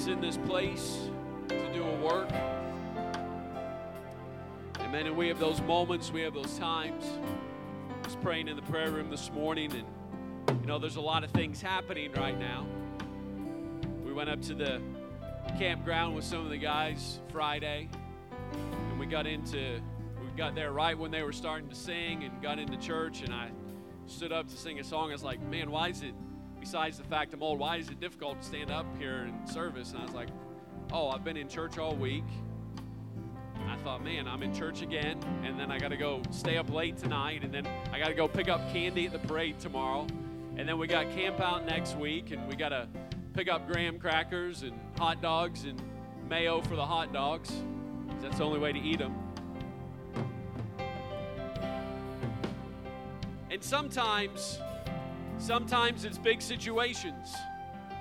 is in this place to do a work. Amen. And we have those moments, we have those times. I was praying in the prayer room this morning, and you know, there's a lot of things happening right now. We went up to the campground with some of the guys Friday, and we got there right when they were starting to sing and got into church, and I stood up to sing a song. I was like, man, why is it, besides the fact I'm old, why is it difficult to stand up here in service? And I was like, oh, I've been in church all week. I thought, man, I'm in church again, and then I got to go stay up late tonight, and then I got to go pick up candy at the parade tomorrow, and then we got camp out next week, and we got to pick up graham crackers and hot dogs and mayo for the hot dogs. That's the only way to eat them. And sometimes it's big situations.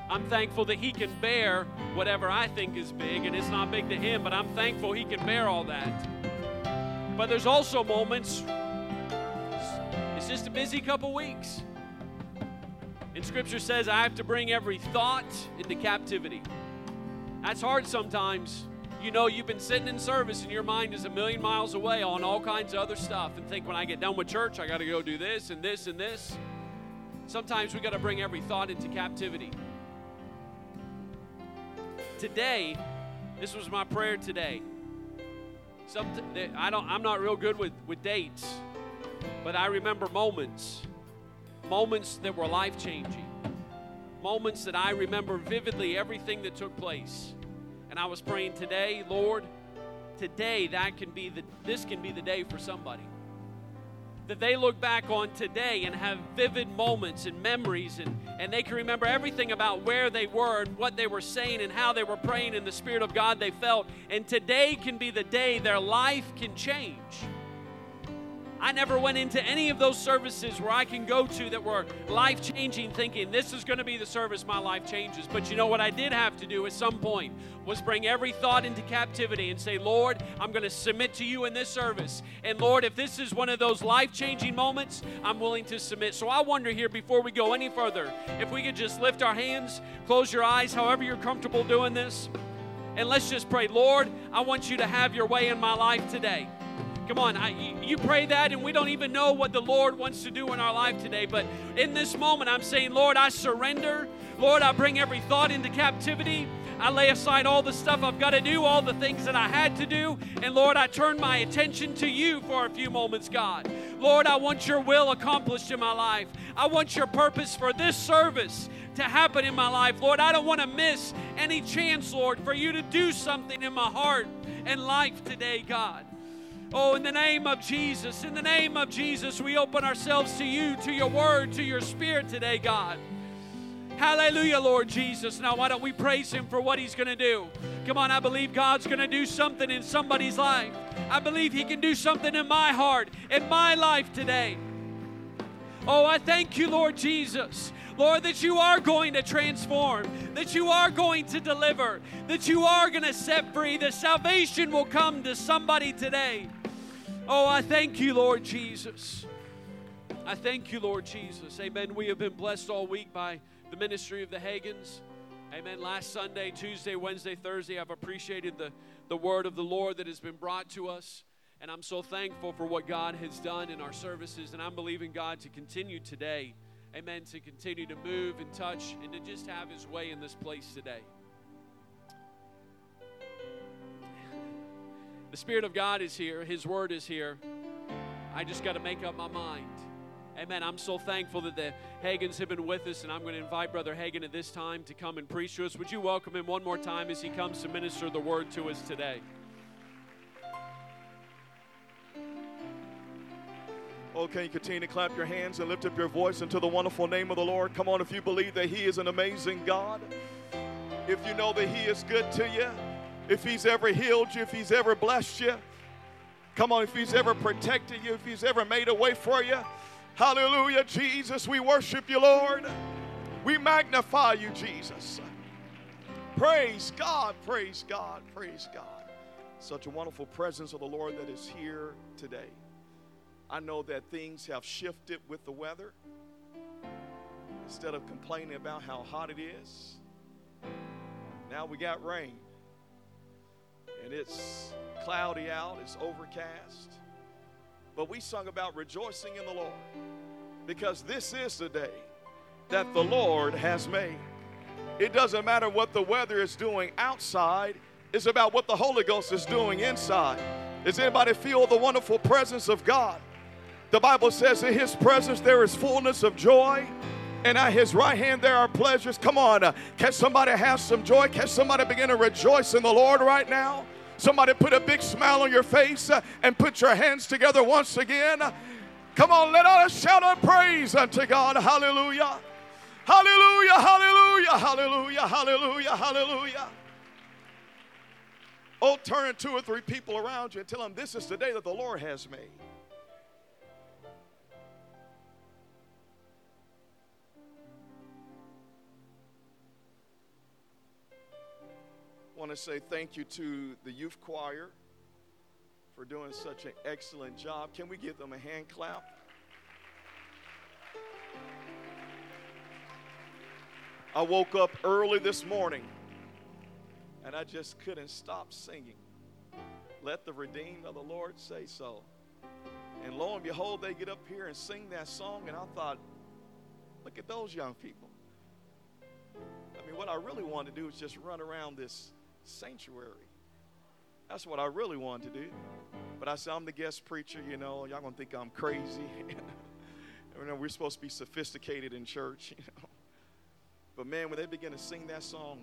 I'm thankful that he can bear whatever I think is big, and it's not big to him, but I'm thankful he can bear all that. But there's also moments, it's just a busy couple weeks. And Scripture says I have to bring every thought into captivity. That's hard sometimes. You know, you've been sitting in service, and your mind is a million miles away on all kinds of other stuff, and think, when I get done with church, I got to go do this and this and this. Sometimes we got to bring every thought into captivity. Today, this was my prayer today. I'm not real good with dates, but I remember moments that were life-changing, moments that I remember vividly everything that took place. And I was praying today, Lord, today this can be the day for somebody, that they look back on today and have vivid moments and memories, and they can remember everything about where they were and what they were saying and how they were praying and the Spirit of God they felt. And today can be the day their life can change. I never went into any of those services where I can go to that were life-changing thinking, this is going to be the service my life changes. But you know what I did have to do at some point was bring every thought into captivity and say, Lord, I'm going to submit to you in this service. And Lord, if this is one of those life-changing moments, I'm willing to submit. So I wonder here, before we go any further, if we could just lift our hands, close your eyes, however you're comfortable doing this, and let's just pray, Lord, I want you to have your way in my life today. Come on, you pray that, and we don't even know what the Lord wants to do in our life today. But in this moment, I'm saying, Lord, I surrender. Lord, I bring every thought into captivity. I lay aside all the stuff I've got to do, all the things that I had to do. And Lord, I turn my attention to you for a few moments, God. Lord, I want your will accomplished in my life. I want your purpose for this service to happen in my life. Lord, I don't want to miss any chance, Lord, for you to do something in my heart and life today, God. Oh, in the name of Jesus, we open ourselves to you, to your word, to your Spirit today, God. Hallelujah, Lord Jesus. Now, why don't we praise him for what he's going to do? Come on, I believe God's going to do something in somebody's life. I believe he can do something in my heart, in my life today. Oh, I thank you, Lord Jesus. Lord, that you are going to transform, that you are going to deliver, that you are going to set free, that salvation will come to somebody today. Oh, I thank you, Lord Jesus. I thank you, Lord Jesus. Amen. We have been blessed all week by the ministry of the Hagans. Amen. Last Sunday, Tuesday, Wednesday, Thursday, I've appreciated the word of the Lord that has been brought to us. And I'm so thankful for what God has done in our services. And I'm believing God to continue today. Amen. To continue to move and touch and to just have his way in this place today. The Spirit of God is here. His word is here. I just got to make up my mind. Amen. I'm so thankful that the Hagans have been with us, and I'm going to invite Brother Hagan at this time to come and preach to us. Would you welcome him one more time as he comes to minister the word to us today? Oh, can you continue to clap your hands and lift up your voice into the wonderful name of the Lord? Come on, if you believe that he is an amazing God, if you know that he is good to you, if he's ever healed you, if he's ever blessed you, come on, if he's ever protected you, if he's ever made a way for you. Hallelujah, Jesus, we worship you, Lord. We magnify you, Jesus. Praise God, praise God, praise God. Such a wonderful presence of the Lord that is here today. I know that things have shifted with the weather. Instead of complaining about how hot it is, now we got rain. And it's cloudy out, it's overcast. But we sung about rejoicing in the Lord, because this is the day that the Lord has made. It doesn't matter what the weather is doing outside, it's about what the Holy Ghost is doing inside. Does anybody feel the wonderful presence of God? The Bible says in His presence there is fullness of joy, and at His right hand there are pleasures. Come on, can somebody have some joy? Can somebody begin to rejoice in the Lord right now? Somebody put a big smile on your face and put your hands together once again. Come on, let out a shout of praise unto God. Hallelujah. Hallelujah, hallelujah, hallelujah, hallelujah, hallelujah. Oh, turn two or three people around you and tell them, this is the day that the Lord has made. I want to say thank you to the youth choir for doing such an excellent job. Can we give them a hand clap? I woke up early this morning and I just couldn't stop singing. Let the redeemed of the Lord say so. And lo and behold, they get up here and sing that song, and I thought, look at those young people. I mean, what I really wanted to do is just run around this sanctuary. That's what I really wanted to do. But I said, I'm the guest preacher, you know, y'all gonna think I'm crazy. You know, we're supposed to be sophisticated in church, you know. But man, when they begin to sing that song,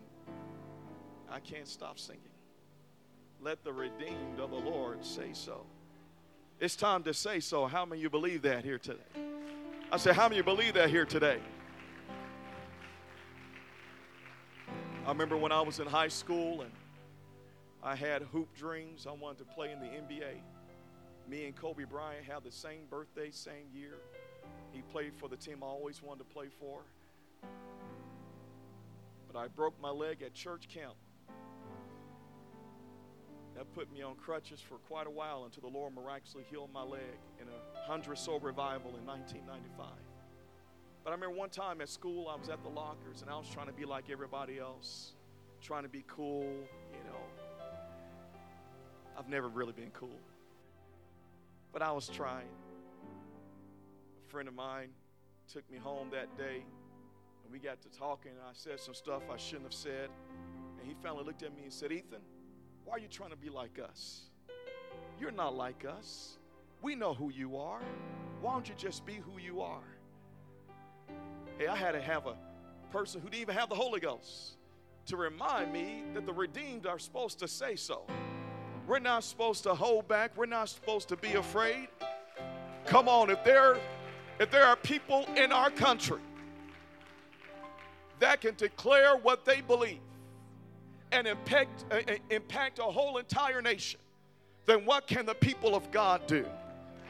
I can't stop singing. Let the redeemed of the Lord say so. It's time to say so. How many of you believe that here today? I said, how many of you believe that here today? I remember when I was in high school and I had hoop dreams. I wanted to play in the NBA. Me and Kobe Bryant had the same birthday, same year. He played for the team I always wanted to play for. But I broke my leg at church camp. That put me on crutches for quite a while until the Lord miraculously healed my leg in a 100-soul revival in 1995. But I remember one time at school, I was at the lockers, and I was trying to be like everybody else, trying to be cool, you know. I've never really been cool, but I was trying. A friend of mine took me home that day, and we got to talking, and I said some stuff I shouldn't have said. And he finally looked at me and said, Ethan, why are you trying to be like us? You're not like us. We know who you are. Why don't you just be who you are? Hey, I had to have a person who didn't even have the Holy Ghost to remind me that the redeemed are supposed to say so. We're not supposed to hold back. We're not supposed to be afraid. Come on, if there are people in our country that can declare what they believe and impact a whole entire nation, then what can the people of God do?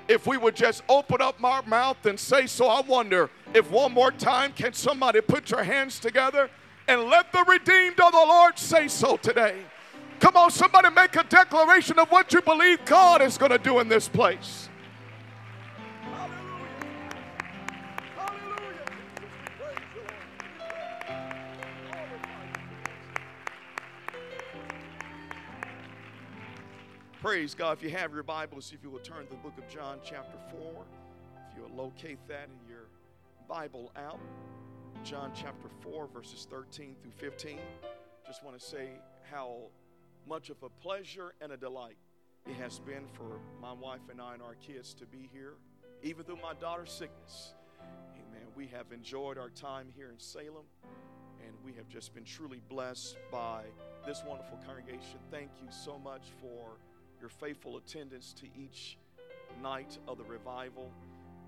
If we would just open up our mouth and say so. I wonder if one more time, can somebody put your hands together and let the redeemed of the Lord say so today. Come on, somebody make a declaration of what you believe God is going to do in this place. Hallelujah. Hallelujah. Praise the Lord. Praise God. If you have your Bibles, if you will turn to the book of John chapter 4. If you will locate that in your Bible out, John chapter 4, verses 13 through 15. Just want to say how much of a pleasure and a delight it has been for my wife and I and our kids to be here, even through my daughter's sickness. Amen. We have enjoyed our time here in Salem, and we have just been truly blessed by this wonderful congregation. Thank you so much for your faithful attendance to each night of the revival.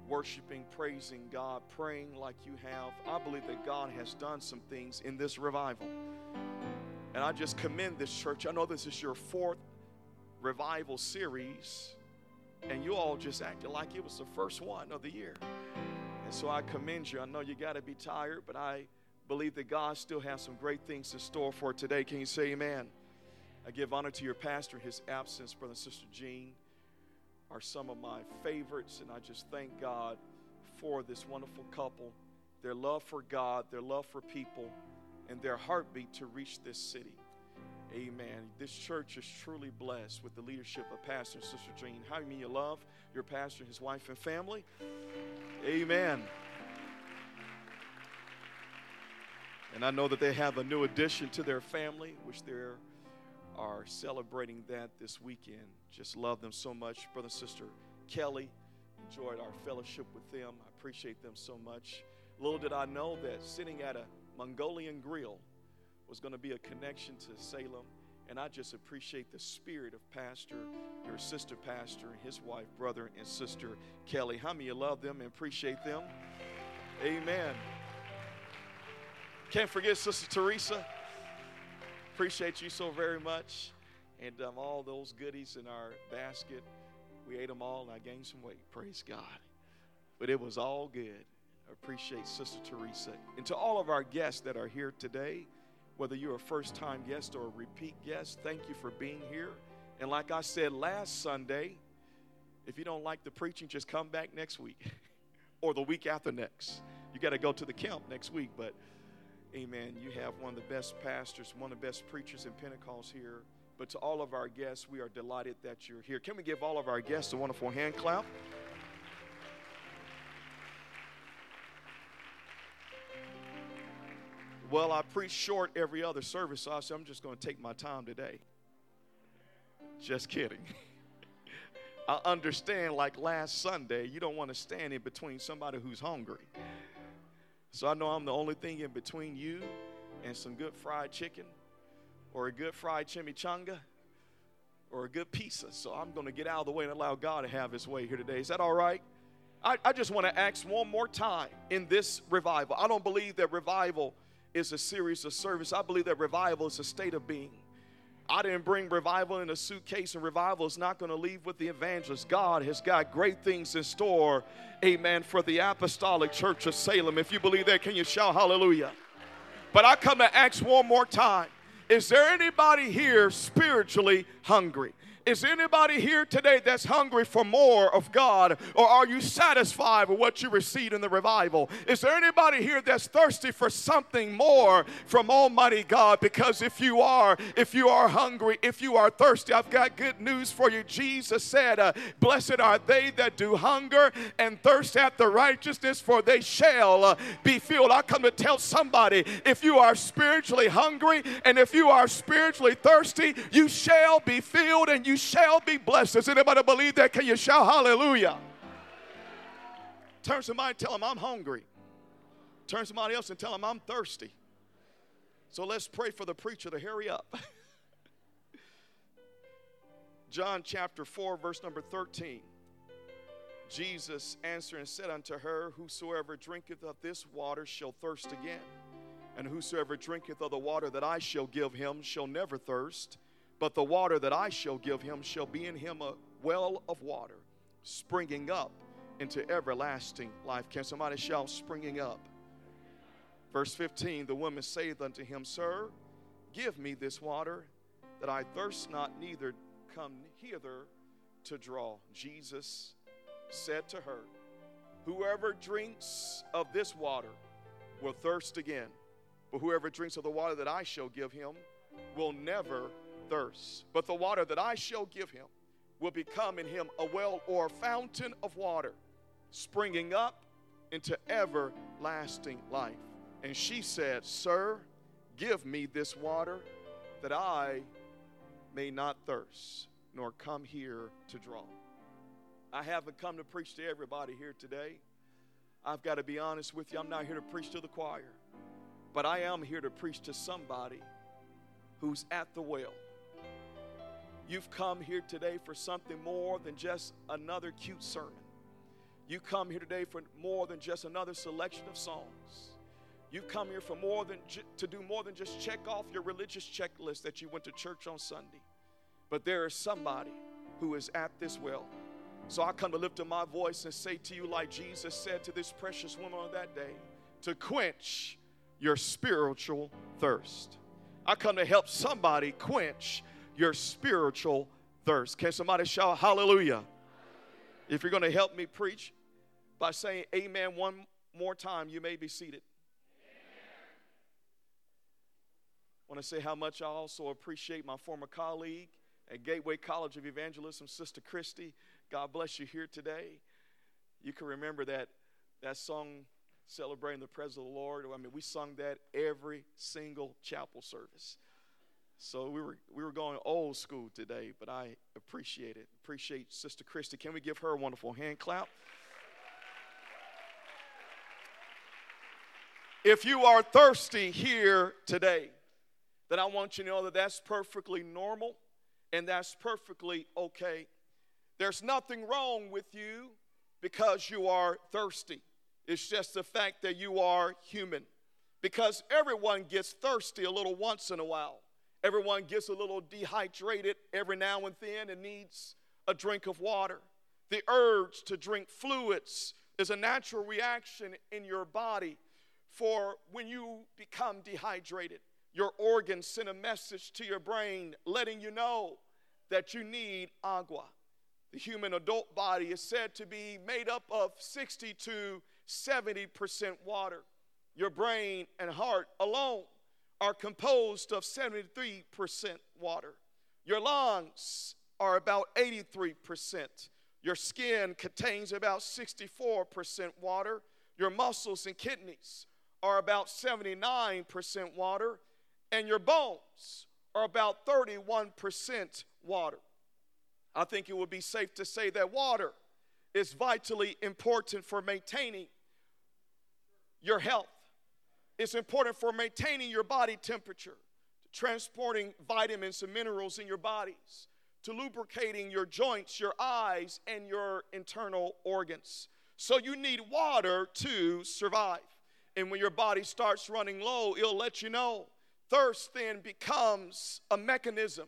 Worshiping, praising God, praying like you have. I believe that God has done some things in this revival. And I just commend this church. I know this is your fourth revival series, and you all just acted like it was the first one of the year. And so I commend you. I know you got to be tired, but I believe that God still has some great things in store for today. Can you say amen? I give honor to your pastor in his absence, Brother and Sister Jean. Are some of my favorites, and I just thank God for this wonderful couple, their love for God, their love for people, and their heartbeat to reach this city. Amen. This church is truly blessed with the leadership of Pastor and Sister Jean. How many you love your pastor, his wife, and family? Amen. And I know that they have a new addition to their family, which they are celebrating that this weekend. Just love them so much. Brother and Sister Kelly, enjoyed our fellowship with them. I appreciate them so much. Little did I know that sitting at a Mongolian grill was going to be a connection to Salem, and I just appreciate the spirit of Pastor, your assistant pastor, and his wife, Brother and Sister Kelly. How many of you love them and appreciate them? Amen. Can't forget Sister Teresa. Appreciate you so very much. And all those goodies in our basket, we ate them all, and I gained some weight. Praise God. But it was all good. Appreciate Sister Teresa. And to all of our guests that are here today, whether you're a first-time guest or a repeat guest, thank you for being here. And like I said last Sunday, if you don't like the preaching, just come back next week or the week after next. You got to go to the camp next week, but amen. You have one of the best pastors, one of the best preachers in Pentecost here. But to all of our guests, we are delighted that you're here. Can we give all of our guests a wonderful hand clap? Well, I preach short every other service, so I said I'm just going to take my time today. Just kidding. I understand, like last Sunday, you don't want to stand in between somebody who's hungry. So I know I'm the only thing in between you and some good fried chicken or a good fried chimichanga or a good pizza. So I'm going to get out of the way and allow God to have his way here today. Is that all right? I just want to ask one more time in this revival. I don't believe that revival is a series of service. I believe that revival is a state of being. I didn't bring revival in a suitcase, and revival is not going to leave with the evangelist. God has got great things in store, amen, for the Apostolic Church of Salem. If you believe that, can you shout hallelujah? But I come to ask one more time, is there anybody here spiritually hungry? Is anybody here today that's hungry for more of God, or are you satisfied with what you received in the revival? Is there anybody here that's thirsty for something more from Almighty God? Because if you are hungry, if you are thirsty, I've got good news for you. Jesus said, blessed are they that do hunger and thirst after righteousness, for they shall be filled. I come to tell somebody, if you are spiritually hungry and if you are spiritually thirsty, you shall be filled and you shall be blessed. Does anybody believe that? Can you shout hallelujah? Turn to somebody and tell them I'm hungry. Turn to somebody else and tell them I'm thirsty. So let's pray for the preacher to hurry up. John chapter 4 verse number 13. Jesus answered and said unto her, whosoever drinketh of this water shall thirst again. And whosoever drinketh of the water that I shall give him shall never thirst. But the water that I shall give him shall be in him a well of water, springing up into everlasting life. Can somebody shout, springing up? Verse 15, the woman saith unto him, sir, give me this water, that I thirst not, neither come hither to draw. Jesus said to her, whoever drinks of this water will thirst again. But whoever drinks of the water that I shall give him will never thirst, but the water that I shall give him will become in him a well or a fountain of water, springing up into everlasting life. And she said, sir, give me this water, that I may not thirst, nor come here to draw. I haven't come to preach to everybody here today. I've got to be honest with you, I'm not here to preach to the choir, but I am here to preach to somebody who's at the well. You've come here today for something more than just another cute sermon. You come here today for more than just another selection of songs. You come here for more than to do more than just check off your religious checklist that you went to church on Sunday. But there is somebody who is at this well. So I come to lift up my voice and say to you, like Jesus said to this precious woman on that day, to quench your spiritual thirst. I come to help somebody quench your spiritual thirst. Can somebody shout hallelujah? If you're going to help me preach by saying amen one more time, you may be seated. want to say how much I also appreciate my former colleague at Gateway College of Evangelism, Sister Christy. God bless you here today. You can remember that song, Celebrating the Presence of the Lord. I mean, we sung that every single chapel service. So we were going old school today, but I appreciate it. Appreciate Sister Christy. Can we give her a wonderful hand clap? If you are thirsty here today, then I want you to know that that's perfectly normal and that's perfectly okay. There's nothing wrong with you because you are thirsty. It's just the fact that you are human, because everyone gets thirsty a little once in a while. Everyone gets a little dehydrated every now and then and needs a drink of water. The urge to drink fluids is a natural reaction in your body. For when you become dehydrated, your organs send a message to your brain letting you know that you need agua. The human adult body is said to be made up of 60 to 70% water. Your brain and heart alone are composed of 73% water. Your lungs are about 83%. Your skin contains about 64% water. Your muscles and kidneys are about 79% water, and your bones are about 31% water. I think it would be safe to say that water is vitally important for maintaining your health. It's important for maintaining your body temperature, transporting vitamins and minerals in your bodies, to lubricating your joints, your eyes, and your internal organs. So you need water to survive. And when your body starts running low, it'll let you know. Thirst then becomes a mechanism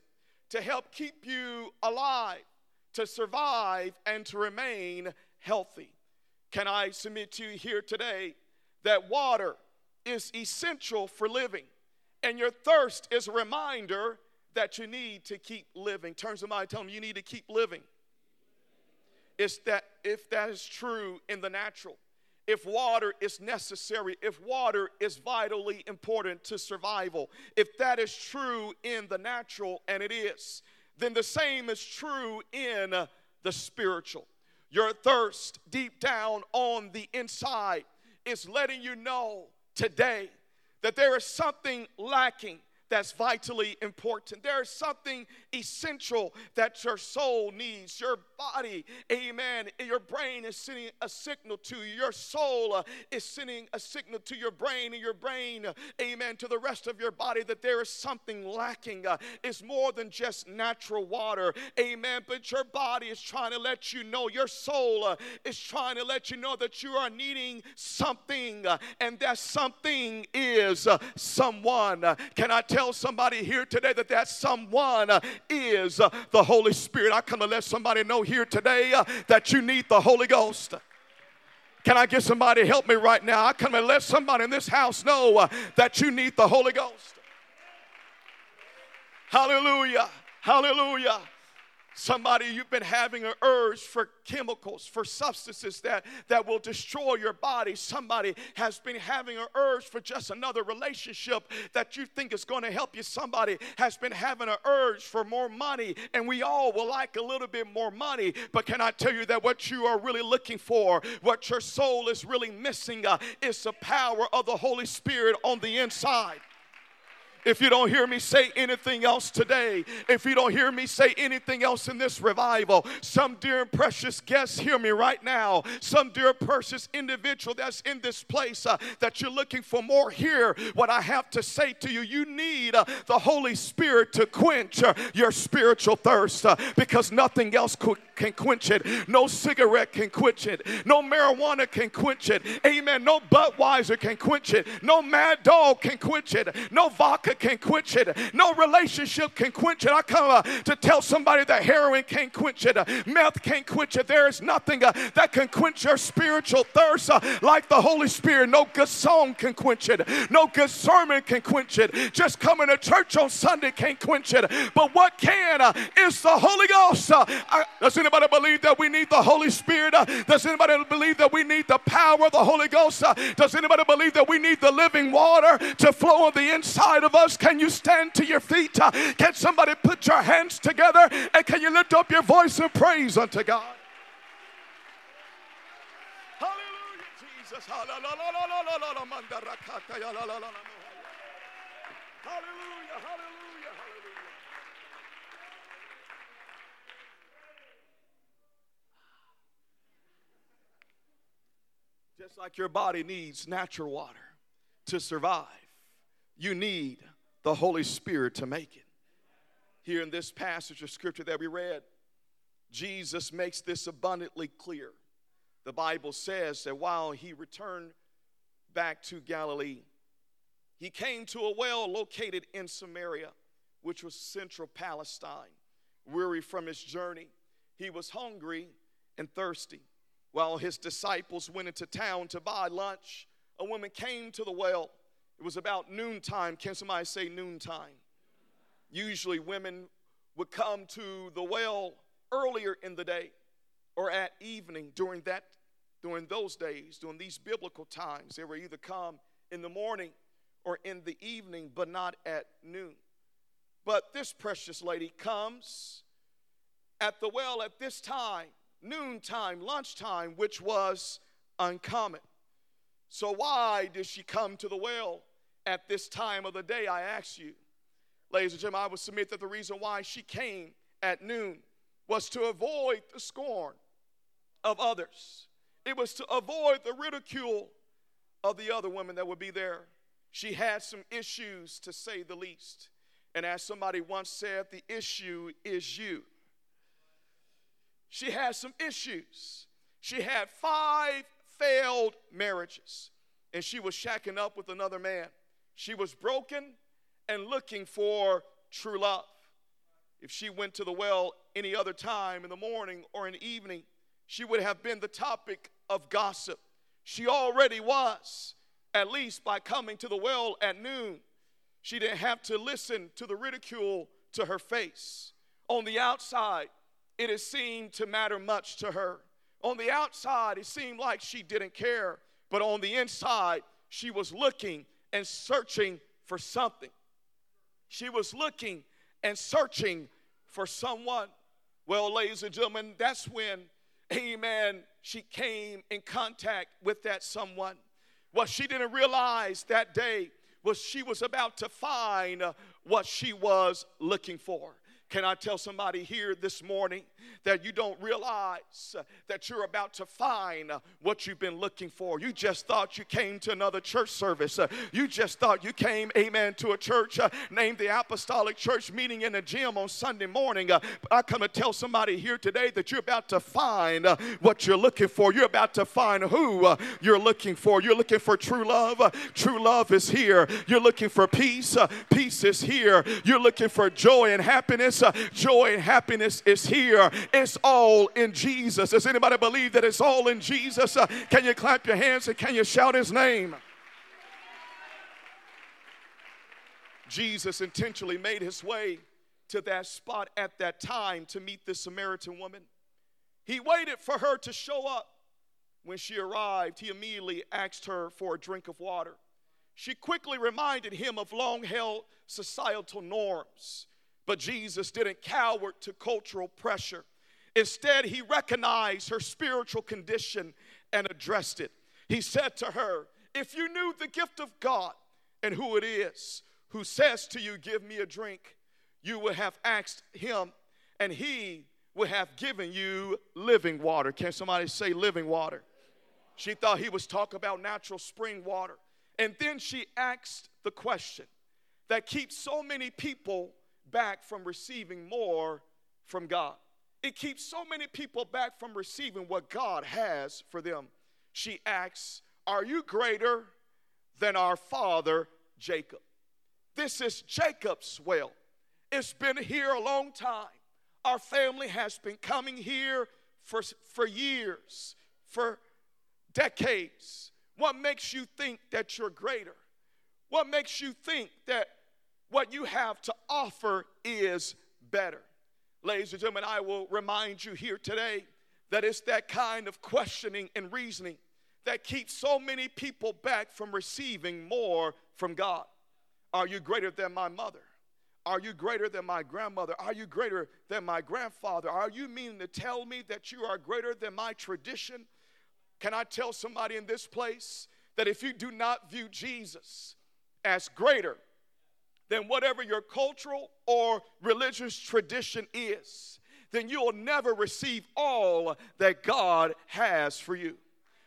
to help keep you alive, to survive, and to remain healthy. Can I submit to you here today that water is essential for living, and your thirst is a reminder that you need to keep living? Turn to somebody and tell them you need to keep living. It's that if that is true in the natural, if water is necessary, if water is vitally important to survival, if that is true in the natural, and it is, then the same is true in the spiritual. Your thirst deep down on the inside is letting you know today that there is something lacking that's vitally important. There is something essential that your soul needs. Your body, amen, your brain is sending a signal to you. Your soul is sending a signal to your brain, and your brain, amen, to the rest of your body that there is something lacking. It's more than just natural water, amen, but your body is trying to let you know. Your soul is trying to let you know that you are needing something, and that something is someone. Can I tell somebody here today that that someone is the Holy Spirit? I come to let somebody know here today that you need the Holy Ghost. Can I get somebody to help me right now? I come to let somebody in this house know that you need the Holy Ghost. Hallelujah. Hallelujah. Somebody, you've been having an urge for chemicals, for substances that will destroy your body. Somebody has been having an urge for just another relationship that you think is going to help you. Somebody has been having an urge for more money, and we all will like a little bit more money. But can I tell you that what you are really looking for, what your soul is really missing, is the power of the Holy Spirit on the inside. If you don't hear me say anything else today, if you don't hear me say anything else in this revival, some dear and precious guests, hear me right now. Some dear precious individual that's in this place that you're looking for more, hear what I have to say to you. You need the Holy Spirit to quench your spiritual thirst, because nothing else can quench it. No cigarette can quench it. No marijuana can quench it. Amen. No Budweiser can quench it. No Mad Dog can quench it. No vodka can quench it. No relationship can quench it. I come to tell somebody that heroin can't quench it. Meth can't quench it. There is nothing that can quench your spiritual thirst like the Holy Spirit. No good song can quench it. No good sermon can quench it. Just coming to church on Sunday can't quench it. But what can is the Holy Ghost. Does anybody believe that we need the Holy Spirit? Does anybody believe that we need the power of the Holy Ghost? Does anybody believe that we need the living water to flow on the inside of us? us. Can you stand to your feet? Can somebody put your hands together, and can you lift up your voice of praise unto God? Hallelujah, hallelujah, hallelujah. Just like your body needs natural water to survive, you need the Holy Spirit to make it. Here in this passage of Scripture that we read, Jesus makes this abundantly clear. The Bible says that while he returned back to Galilee, he came to a well located in Samaria, which was central Palestine. Weary from his journey, he was hungry and thirsty. While his disciples went into town to buy lunch, a woman came to the well. It was about noontime. Can somebody say noontime? Usually women would come to the well earlier in the day, or at evening during those days, during these biblical times. They were either come in the morning or in the evening, but not at noon. But this precious lady comes at the well at this time, noontime, lunchtime, which was uncommon. So why did she come to the well at this time of the day, I ask you? Ladies and gentlemen, I would submit that the reason why she came at noon was to avoid the scorn of others. It was to avoid the ridicule of the other women that would be there. She had some issues, to say the least. And as somebody once said, the issue is you. She had some issues. She had 5 failed marriages, and she was shacking up with another man. She was broken and looking for true love. If she went to the well any other time in the morning or in the evening, she would have been the topic of gossip. She already was, at least by coming to the well at noon. She didn't have to listen to the ridicule to her face. On the outside, it has seemed to matter much to her. On the outside, it seemed like she didn't care. But on the inside, she was looking and searching for something. She was looking and searching for someone. Well, ladies and gentlemen, that's when, amen, she came in contact with that someone. What she didn't realize that day was she was about to find what she was looking for. Can I tell somebody here this morning that you don't realize that you're about to find what you've been looking for? You just thought you came to another church service. You just thought you came, amen, to a church named the Apostolic Church meeting in the gym on Sunday morning. I come to tell somebody here today that you're about to find what you're looking for. You're about to find who you're looking for. You're looking for true love. True love is here. You're looking for peace. Peace is here. You're looking for joy and happiness. Joy and happiness is here. It's all in Jesus. Does anybody believe that it's all in Jesus? Can you clap your hands and can you shout his name? Jesus intentionally made his way to that spot at that time to meet this Samaritan woman. He waited for her to show up. When she arrived, he immediately asked her for a drink of water. She quickly reminded him of long-held societal norms. But Jesus didn't cower to cultural pressure. Instead, he recognized her spiritual condition and addressed it. He said to her, "If you knew the gift of God and who it is who says to you, 'Give me a drink,' you would have asked him, and he would have given you living water." Can somebody say living water? She thought he was talking about natural spring water. And then she asked the question that keeps so many people back from receiving more from God. It keeps so many people back from receiving what God has for them. She asks, "Are you greater than our father Jacob? This is Jacob's well. It's been here a long time. Our family has been coming here for years, for decades. What makes you think that you're greater? What makes you think that what you have to offer is better?" Ladies and gentlemen, I will remind you here today that it's that kind of questioning and reasoning that keeps so many people back from receiving more from God. Are you greater than my mother? Are you greater than my grandmother? Are you greater than my grandfather? Are you meaning to tell me that you are greater than my tradition? Can I tell somebody in this place that if you do not view Jesus as greater than whatever your cultural or religious tradition is, then you will never receive all that God has for you.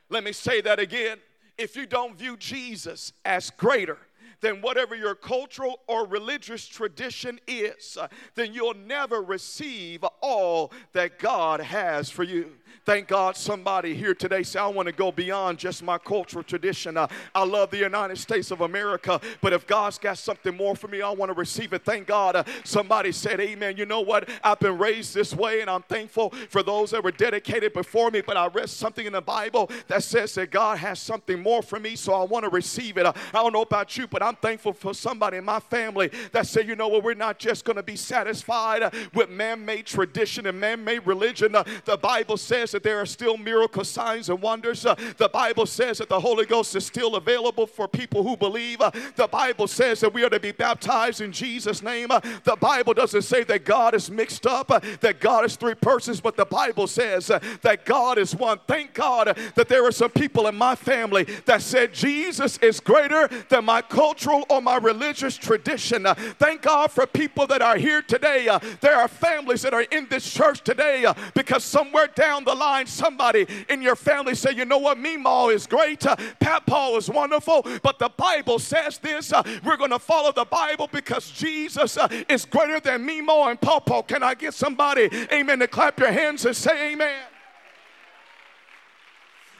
Let me say that again. If you don't view Jesus as greater than whatever your cultural or religious tradition is, then you'll never receive all that God has for you. Thank God somebody here today say, I want to go beyond just my cultural tradition. I love the United States of America, but if God's got something more for me, I want to receive it. Thank God somebody said, amen. You know what? I've been raised this way, and I'm thankful for those that were dedicated before me, but I read something in the Bible that says that God has something more for me, so I want to receive it. I don't know about you, but I'm thankful for somebody in my family that said, you know what, we're not just going to be satisfied with man-made tradition and man-made religion. The Bible says that there are still miracle signs and wonders. The Bible says that the Holy Ghost is still available for people who believe. The Bible says that we are to be baptized in Jesus' name. The Bible doesn't say that God is mixed up, that God is three persons, but the Bible says that God is one. Thank God that there are some people in my family that said Jesus is greater than my cultural or my religious tradition. Thank God for people that are here today. There are families that are in this church today because somewhere down the line, somebody in your family say, you know what, Meemaw is great, Papaw is wonderful, but the Bible says this. We're going to follow the Bible because Jesus is greater than Meemaw and Papaw. Can I get somebody, amen, to clap your hands and say amen?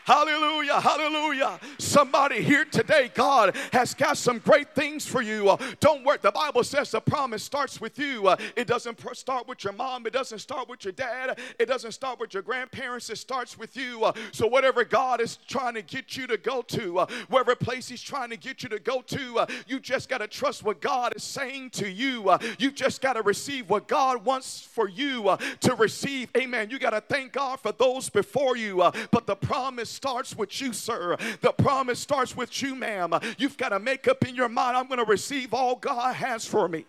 Hallelujah, hallelujah. Somebody here today, God has got some great things for you. Don't worry. The Bible says the promise starts with you. It doesn't start with your mom. It doesn't start with your dad. It doesn't start with your grandparents. It starts with you. So whatever God is trying to get you to go to, wherever place he's trying to get you to go to, you just got to trust what God is saying to you. You just got to receive what God wants for you to receive. Amen. You got to thank God for those before you. But the promise starts with you, sir. The promise starts with you, ma'am. You've got to make up in your mind, I'm going to receive all God has for me.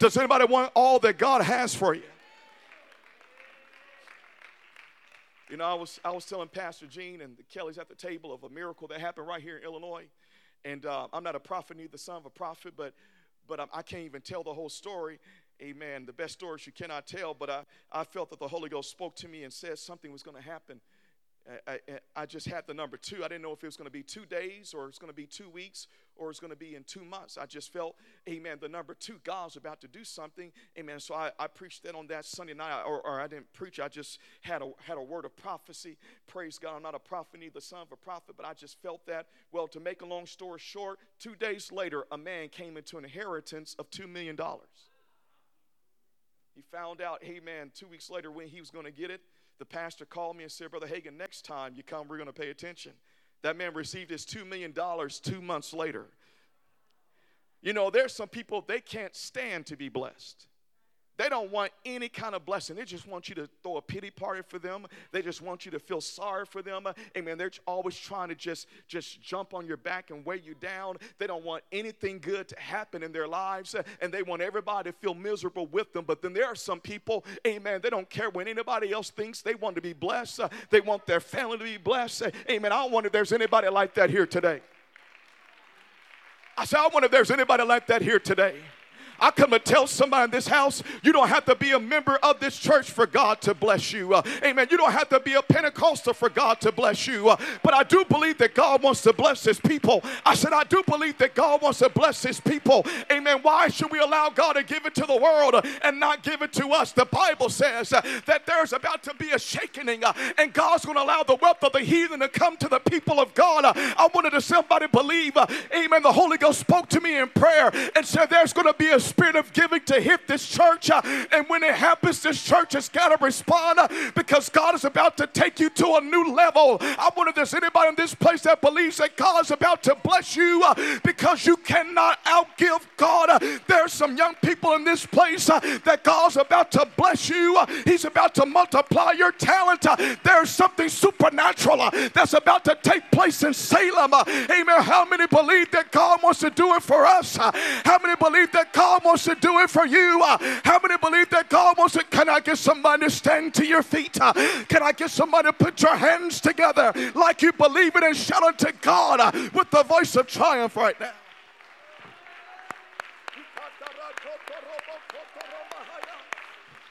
Does anybody want all that God has for you? You know, I was telling Pastor Gene and the Kellys at the table of a miracle that happened right here in Illinois. And I'm not a prophet, neither the son of a prophet, but I can't even tell the whole story. Amen. The best stories you cannot tell. But I felt that the Holy Ghost spoke to me and said something was going to happen. I just had the number 2. I didn't know if it was going to be 2 days or it's going to be 2 weeks or it's going to be in 2 months. I just felt, amen, the number 2, God's about to do something. Amen. So I preached that on that Sunday night, or I didn't preach. I just had a word of prophecy. Praise God. I'm not a prophet, neither the son of a prophet, but I just felt that. Well, to make a long story short, 2 days later, a man came into an inheritance of $2 million. He found out, amen, 2 weeks later when he was going to get it. The pastor called me and said, Brother Hagin, next time you come, we're going to pay attention. That man received his $2 million 2 months later. You know, there's some people, they can't stand to be blessed. They don't want any kind of blessing. They just want you to throw a pity party for them. They just want you to feel sorry for them. Amen. They're always trying to just jump on your back and weigh you down. They don't want anything good to happen in their lives, and they want everybody to feel miserable with them. But then there are some people, amen, they don't care when anybody else thinks. They want to be blessed. They want their family to be blessed. Amen. I wonder if there's anybody like that here today. I wonder if there's anybody like that here today. I come to tell somebody in this house, you don't have to be a member of this church for God to bless you. Amen. You don't have to be a Pentecostal for God to bless you. But I do believe that God wants to bless his people. I said, I do believe that God wants to bless his people. Amen. Why should we allow God to give it to the world and not give it to us? The Bible says that there's about to be a shakening, and God's going to allow the wealth of the heathen to come to the people of God. I wanted to somebody believe, amen, the Holy Ghost spoke to me in prayer and said there's going to be a spirit of giving to hit this church. And when it happens, this church has got to respond because God is about to take you to a new level. I wonder if there's anybody in this place that believes that God is about to bless you because you cannot outgive God. There are some young people in this place that God's about to bless you. He's about to multiply your talent. There's something supernatural that's about to take place in Salem. Amen. How many believe that God wants to do it for us? How many believe that God wants to do it for you? How many believe that God wants to? Can I get somebody to stand to your feet? Can I get somebody to put your hands together like you believe it and shout unto God with the voice of triumph right now?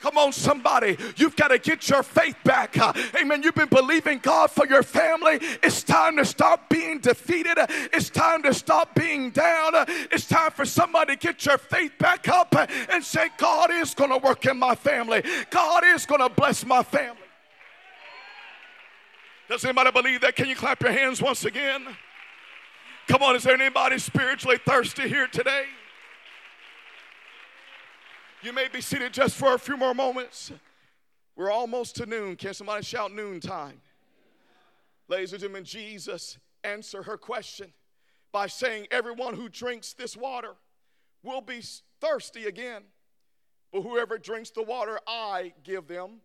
Come on, somebody. You've got to get your faith back. Amen. You've been believing God for your family. It's time to stop being defeated. It's time to stop being down. It's time for somebody to get your faith back up and say, God is going to work in my family. God is going to bless my family. Does anybody believe that? Can you clap your hands once again? Come on, is there anybody spiritually thirsty here today? You may be seated just for a few more moments. We're almost to noon. Can somebody shout noontime? Ladies and gentlemen, Jesus answered her question by saying, everyone who drinks this water will be thirsty again. But whoever drinks the water I give them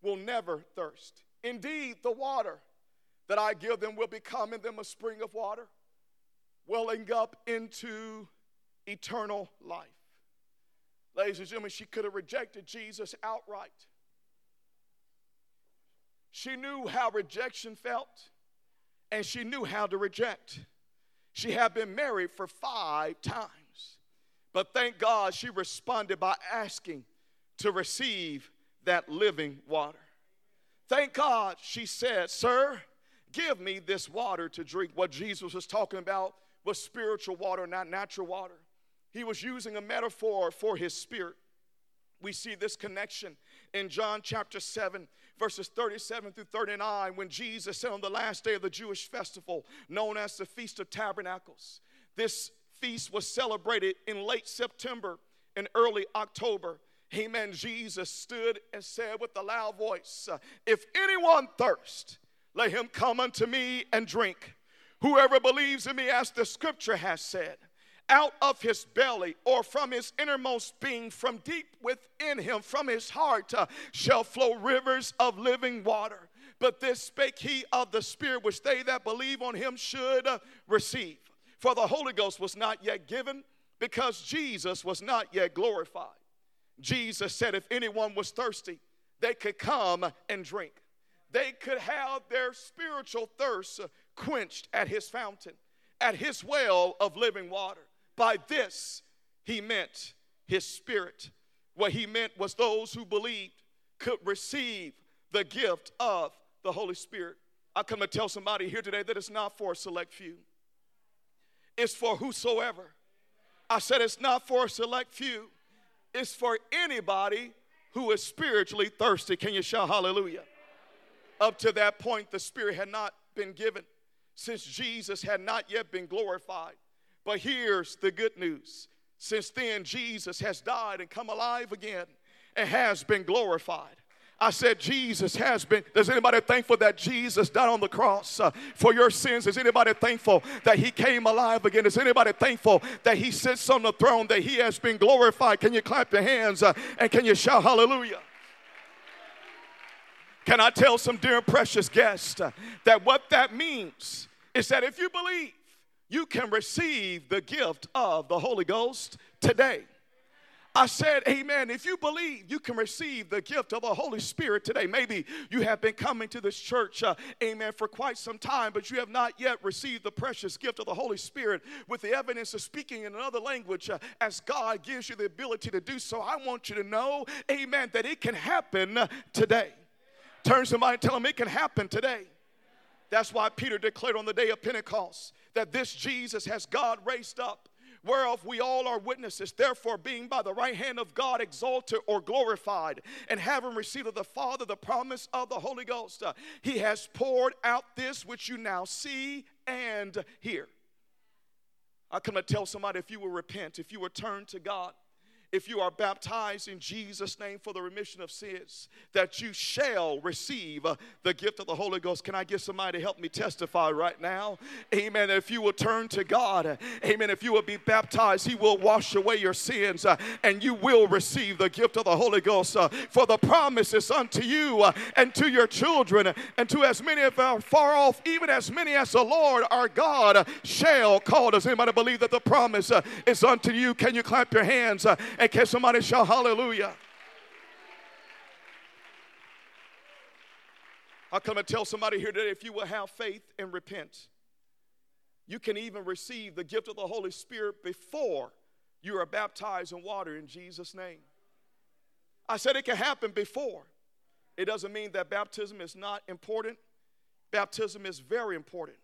will never thirst. Indeed, the water that I give them will become in them a spring of water, welling up into eternal life. Ladies and gentlemen, she could have rejected Jesus outright. She knew how rejection felt, and she knew how to reject. She had been married for 5 times. But thank God she responded by asking to receive that living water. Thank God she said, sir, give me this water to drink. What Jesus was talking about was spiritual water, not natural water. He was using a metaphor for his spirit. We see this connection in John chapter 7, verses 37 through 39, when Jesus said on the last day of the Jewish festival, known as the Feast of Tabernacles. This feast was celebrated in late September and early October. Amen. Jesus stood and said with a loud voice, if anyone thirst, let him come unto me and drink. Whoever believes in me, as the scripture has said, out of his belly or from his innermost being, from deep within him, from his heart, shall flow rivers of living water. But this spake he of the Spirit, which they that believe on him should receive. For the Holy Ghost was not yet given, because Jesus was not yet glorified. Jesus said if anyone was thirsty, they could come and drink. They could have their spiritual thirst quenched at his fountain, at his well of living water. By this, he meant his spirit. What he meant was those who believed could receive the gift of the Holy Spirit. I come to tell somebody here today that it's not for a select few. It's for whosoever. I said it's not for a select few. It's for anybody who is spiritually thirsty. Can you shout hallelujah? Up to that point, the Spirit had not been given, since Jesus had not yet been glorified. But here's the good news. Since then, Jesus has died and come alive again and has been glorified. I said Jesus has been. Is anybody thankful that Jesus died on the cross for your sins? Is anybody thankful that he came alive again? Is anybody thankful that he sits on the throne, that he has been glorified? Can you clap your hands and can you shout hallelujah? Can I tell some dear and precious guests that what that means is that if you believe, you can receive the gift of the Holy Ghost today. I said, amen. If you believe, you can receive the gift of the Holy Spirit today. Maybe you have been coming to this church, amen, for quite some time, but you have not yet received the precious gift of the Holy Spirit with the evidence of speaking in another language as God gives you the ability to do so. I want you to know, amen, that it can happen today. Turn to somebody and tell them it can happen today. That's why Peter declared on the day of Pentecost that this Jesus has God raised up, whereof we all are witnesses. Therefore, being by the right hand of God exalted or glorified, and having received of the Father the promise of the Holy Ghost, he has poured out this which you now see and hear. I come to tell somebody, if you will repent, if you will turn to God, if you are baptized in Jesus' name for the remission of sins, that you shall receive the gift of the Holy Ghost. Can I get somebody to help me testify right now? Amen. If you will turn to God, amen, if you will be baptized, he will wash away your sins, and you will receive the gift of the Holy Ghost. For the promise is unto you and to your children and to as many of our far off, even as many as the Lord our God shall call. Does anybody believe that the promise is unto you? Can you clap your hands? And can somebody shout hallelujah? I'll come and tell somebody here today, if you will have faith and repent, you can even receive the gift of the Holy Spirit before you are baptized in water in Jesus' name. I said it can happen before. It doesn't mean that baptism is not important. Baptism is very important.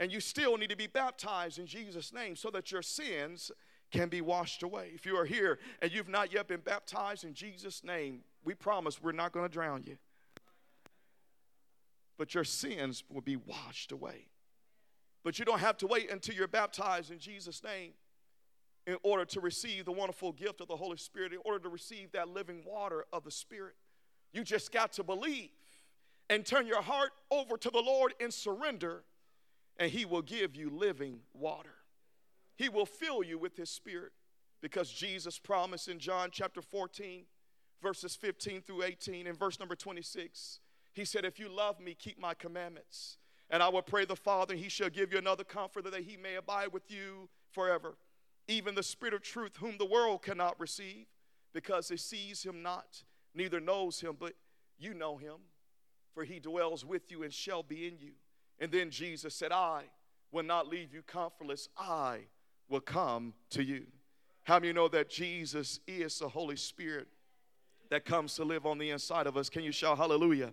And you still need to be baptized in Jesus' name so that your sins can be washed away. If you are here and you've not yet been baptized in Jesus' name, we promise we're not going to drown you. But your sins will be washed away. But you don't have to wait until you're baptized in Jesus' name in order to receive the wonderful gift of the Holy Spirit, in order to receive that living water of the Spirit. You just got to believe and turn your heart over to the Lord in surrender, and he will give you living water. He will fill you with his Spirit, because Jesus promised in John chapter 14, verses 15 through 18, and verse number 26, he said, if you love me, keep my commandments, and I will pray the Father, and he shall give you another comforter that he may abide with you forever, even the Spirit of truth, whom the world cannot receive, because it sees him not, neither knows him, but you know him, for he dwells with you and shall be in you. And then Jesus said, I will not leave you comfortless. I will come to you. How many know that Jesus is the Holy Spirit that comes to live on the inside of us? Can you shout hallelujah?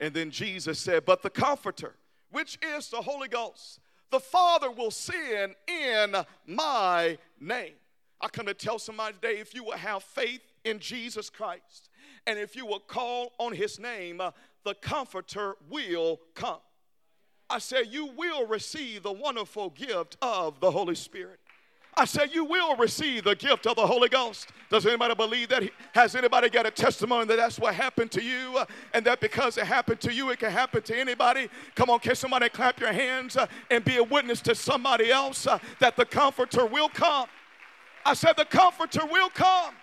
And then Jesus said, but the Comforter, which is the Holy Ghost, the Father will send in my name. I come to tell somebody today, if you will have faith in Jesus Christ, and if you will call on his name, the Comforter will come. I say you will receive the wonderful gift of the Holy Spirit. I say you will receive the gift of the Holy Ghost. Does anybody believe that? Has anybody got a testimony that that's what happened to you, and that because it happened to you, it can happen to anybody? Come on, can somebody clap your hands and be a witness to somebody else that the Comforter will come? I said the Comforter will come.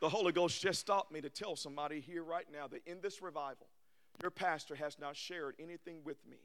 The Holy Ghost just stopped me to tell somebody here right now that in this revival, your pastor has not shared anything with me.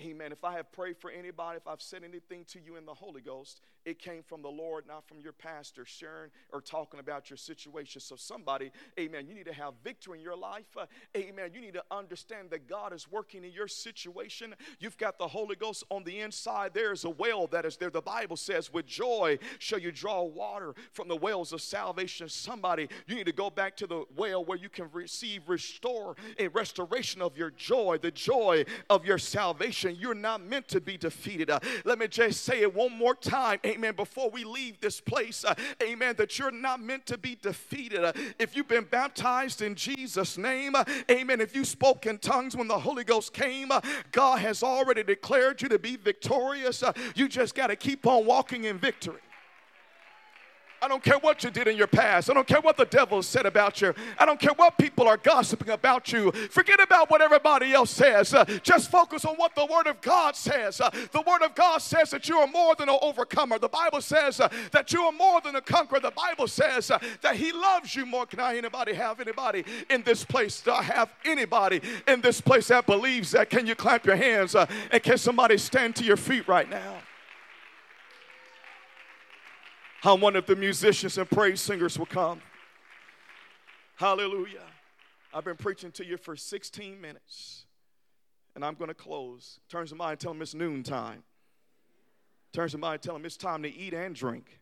Amen. If I have prayed for anybody, if I've said anything to you in the Holy Ghost, it came from the Lord, not from your pastor sharing or talking about your situation. So somebody, amen, you need to have victory in your life. Amen. You need to understand that God is working in your situation. You've got the Holy Ghost on the inside. There is a well that is there. The Bible says, with joy shall you draw water from the wells of salvation. Somebody, you need to go back to the well where you can receive, restore, a restoration of your joy, the joy of your salvation. You're not meant to be defeated. Let me just say it one more time, amen, before we leave this place, amen, that you're not meant to be defeated. If you've been baptized in Jesus' name, amen, if you spoke in tongues when the Holy Ghost came, God has already declared you to be victorious. You just got to keep on walking in victory. I don't care what you did in your past. I don't care what the devil said about you. I don't care what people are gossiping about you. Forget about what everybody else says. Just focus on what the Word of God says. The Word of God says that you are more than an overcomer. The Bible says that you are more than a conqueror. The Bible says that he loves you more. Can I anybody have anybody in this place? Do I have anybody in this place that believes that? Can you clap your hands? And can somebody stand to your feet right now? I wonder if the musicians and praise singers will come. Hallelujah. I've been preaching to you for 16 minutes, and I'm going to close. Turn to somebody and tell them it's noontime. Turn to somebody and tell them it's time to eat and drink.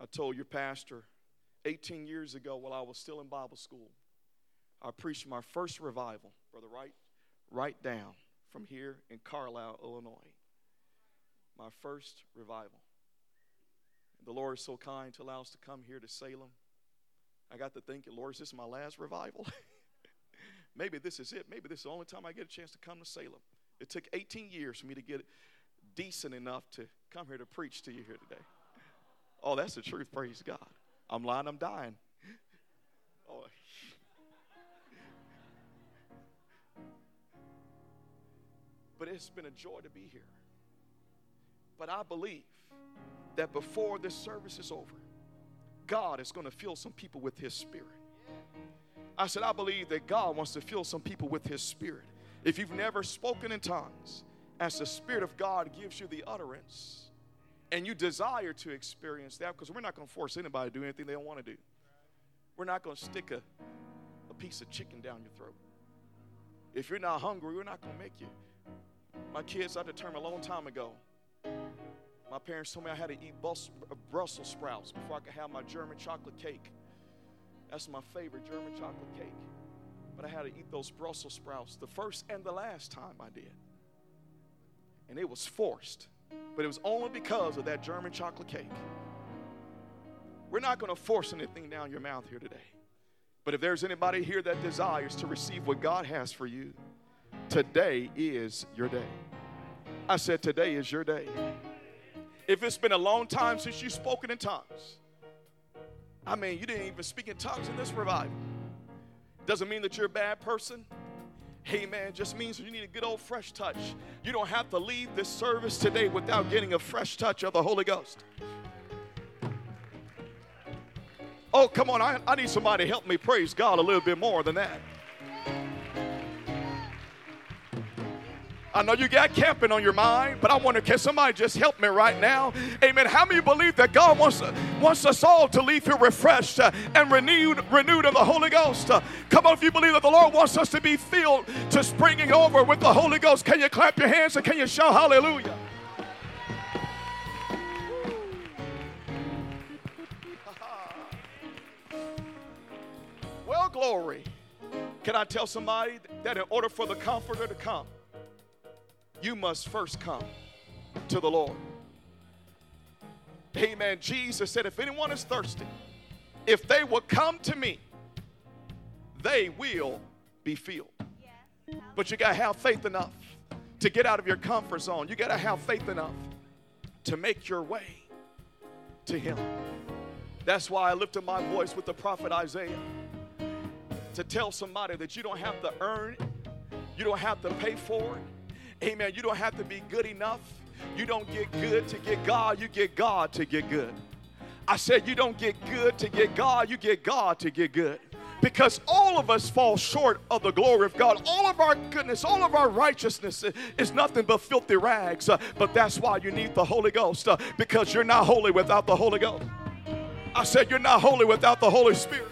I told your pastor 18 years ago while I was still in Bible school, I preached my first revival, Brother Wright, right down. From here in Carlisle, Illinois. My first revival. The Lord is so kind to allow us to come here to Salem. I got to thinking, Lord, is this my last revival? Maybe this is it. Maybe this is the only time I get a chance to come to Salem. It took 18 years for me to get decent enough to come here to preach to you here today. Oh, that's the truth. Praise God. I'm lying. I'm dying. Oh. But it's been a joy to be here. But I believe that before this service is over, God is going to fill some people with his spirit. I said, I believe that God wants to fill some people with his spirit. If you've never spoken in tongues, as the Spirit of God gives you the utterance, and you desire to experience that, because we're not going to force anybody to do anything they don't want to do. We're not going to stick a piece of chicken down your throat. If you're not hungry, we're not going to make you. My kids, I determined a long time ago, my parents told me I had to eat Brussels sprouts before I could have my German chocolate cake. That's my favorite, German chocolate cake. But I had to eat those Brussels sprouts the first and the last time I did. And it was forced. But it was only because of that German chocolate cake. We're not going to force anything down your mouth here today. But if there's anybody here that desires to receive what God has for you, today is your day. I said today is your day. If it's been a long time since you've spoken in tongues, I mean, you didn't even speak in tongues in this revival. Doesn't mean that you're a bad person. Hey, man, just means you need a good old fresh touch. You don't have to leave this service today without getting a fresh touch of the Holy Ghost. Oh, come on, I need somebody to help me praise God a little bit more than that. I know you got camping on your mind, but I wonder, can somebody just help me right now? Amen. How many believe that God wants us all to leave here refreshed and renewed in the Holy Ghost? Come on, if you believe that the Lord wants us to be filled to springing over with the Holy Ghost, can you clap your hands and can you shout hallelujah? Well, glory. Can I tell somebody that in order for the Comforter to come, you must first come to the Lord. Amen. Jesus said, if anyone is thirsty, if they will come to me, they will be filled. Yeah. But you got to have faith enough to get out of your comfort zone. You got to have faith enough to make your way to him. That's why I lifted my voice with the prophet Isaiah to tell somebody that you don't have to earn it. You don't have to pay for it. Amen. You don't have to be good enough. You don't get good to get God. You get God to get good. I said you don't get good to get God. You get God to get good. Because all of us fall short of the glory of God. All of our goodness, all of our righteousness is nothing but filthy rags. But that's why you need the Holy Ghost. Because you're not holy without the Holy Ghost. I said you're not holy without the Holy Spirit.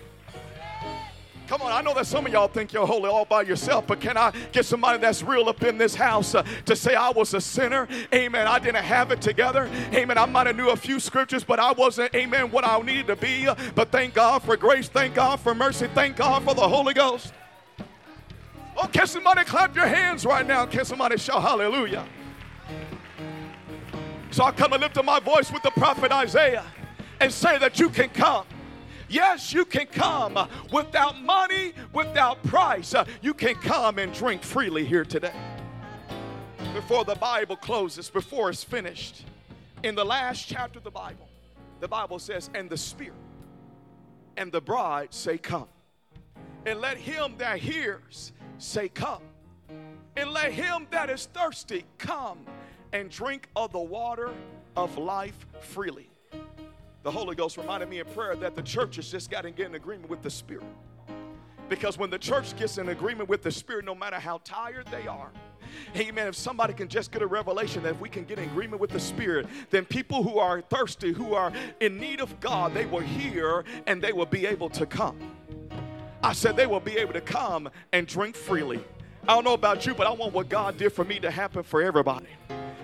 Come on, I know that some of y'all think you're holy all by yourself, but can I get somebody that's real up in this house to say I was a sinner? Amen. I didn't have it together. Amen. I might have knew a few scriptures, but I wasn't, amen, what I needed to be. But thank God for grace. Thank God for mercy. Thank God for the Holy Ghost. Oh, can somebody clap your hands right now? Can somebody shout hallelujah? So I come to lift up my voice with the prophet Isaiah and say that you can come. Yes, you can come without money, without price. You can come and drink freely here today. Before the Bible closes, before it's finished, in the last chapter of the Bible says, and the Spirit and the bride say, come. And let him that hears say, come. And let him that is thirsty come and drink of the water of life freely. The Holy Ghost reminded me in prayer that the church has just got to get in agreement with the Spirit. Because when the church gets in agreement with the Spirit, no matter how tired they are, amen, if somebody can just get a revelation that if we can get in agreement with the Spirit, then people who are thirsty, who are in need of God, they will hear and they will be able to come. I said they will be able to come and drink freely. I don't know about you, but I want what God did for me to happen for everybody.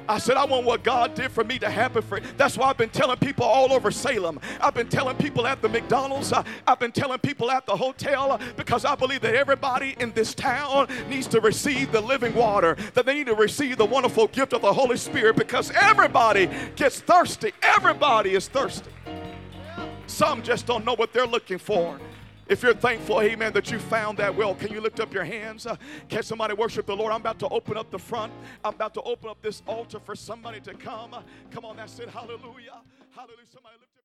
I said, I want what God did for me to happen for it. That's why I've been telling people all over Salem. I've been telling people at the McDonald's. I've been telling people at the hotel because I believe that everybody in this town needs to receive the living water, that they need to receive the wonderful gift of the Holy Spirit because everybody gets thirsty. Everybody is thirsty. Some just don't know what they're looking for. If you're thankful, amen, that you found that well, can you lift up your hands? Can somebody worship the Lord? I'm about to open up the front. I'm about to open up this altar for somebody to come. Come on, that's it. Hallelujah. Hallelujah. Somebody lift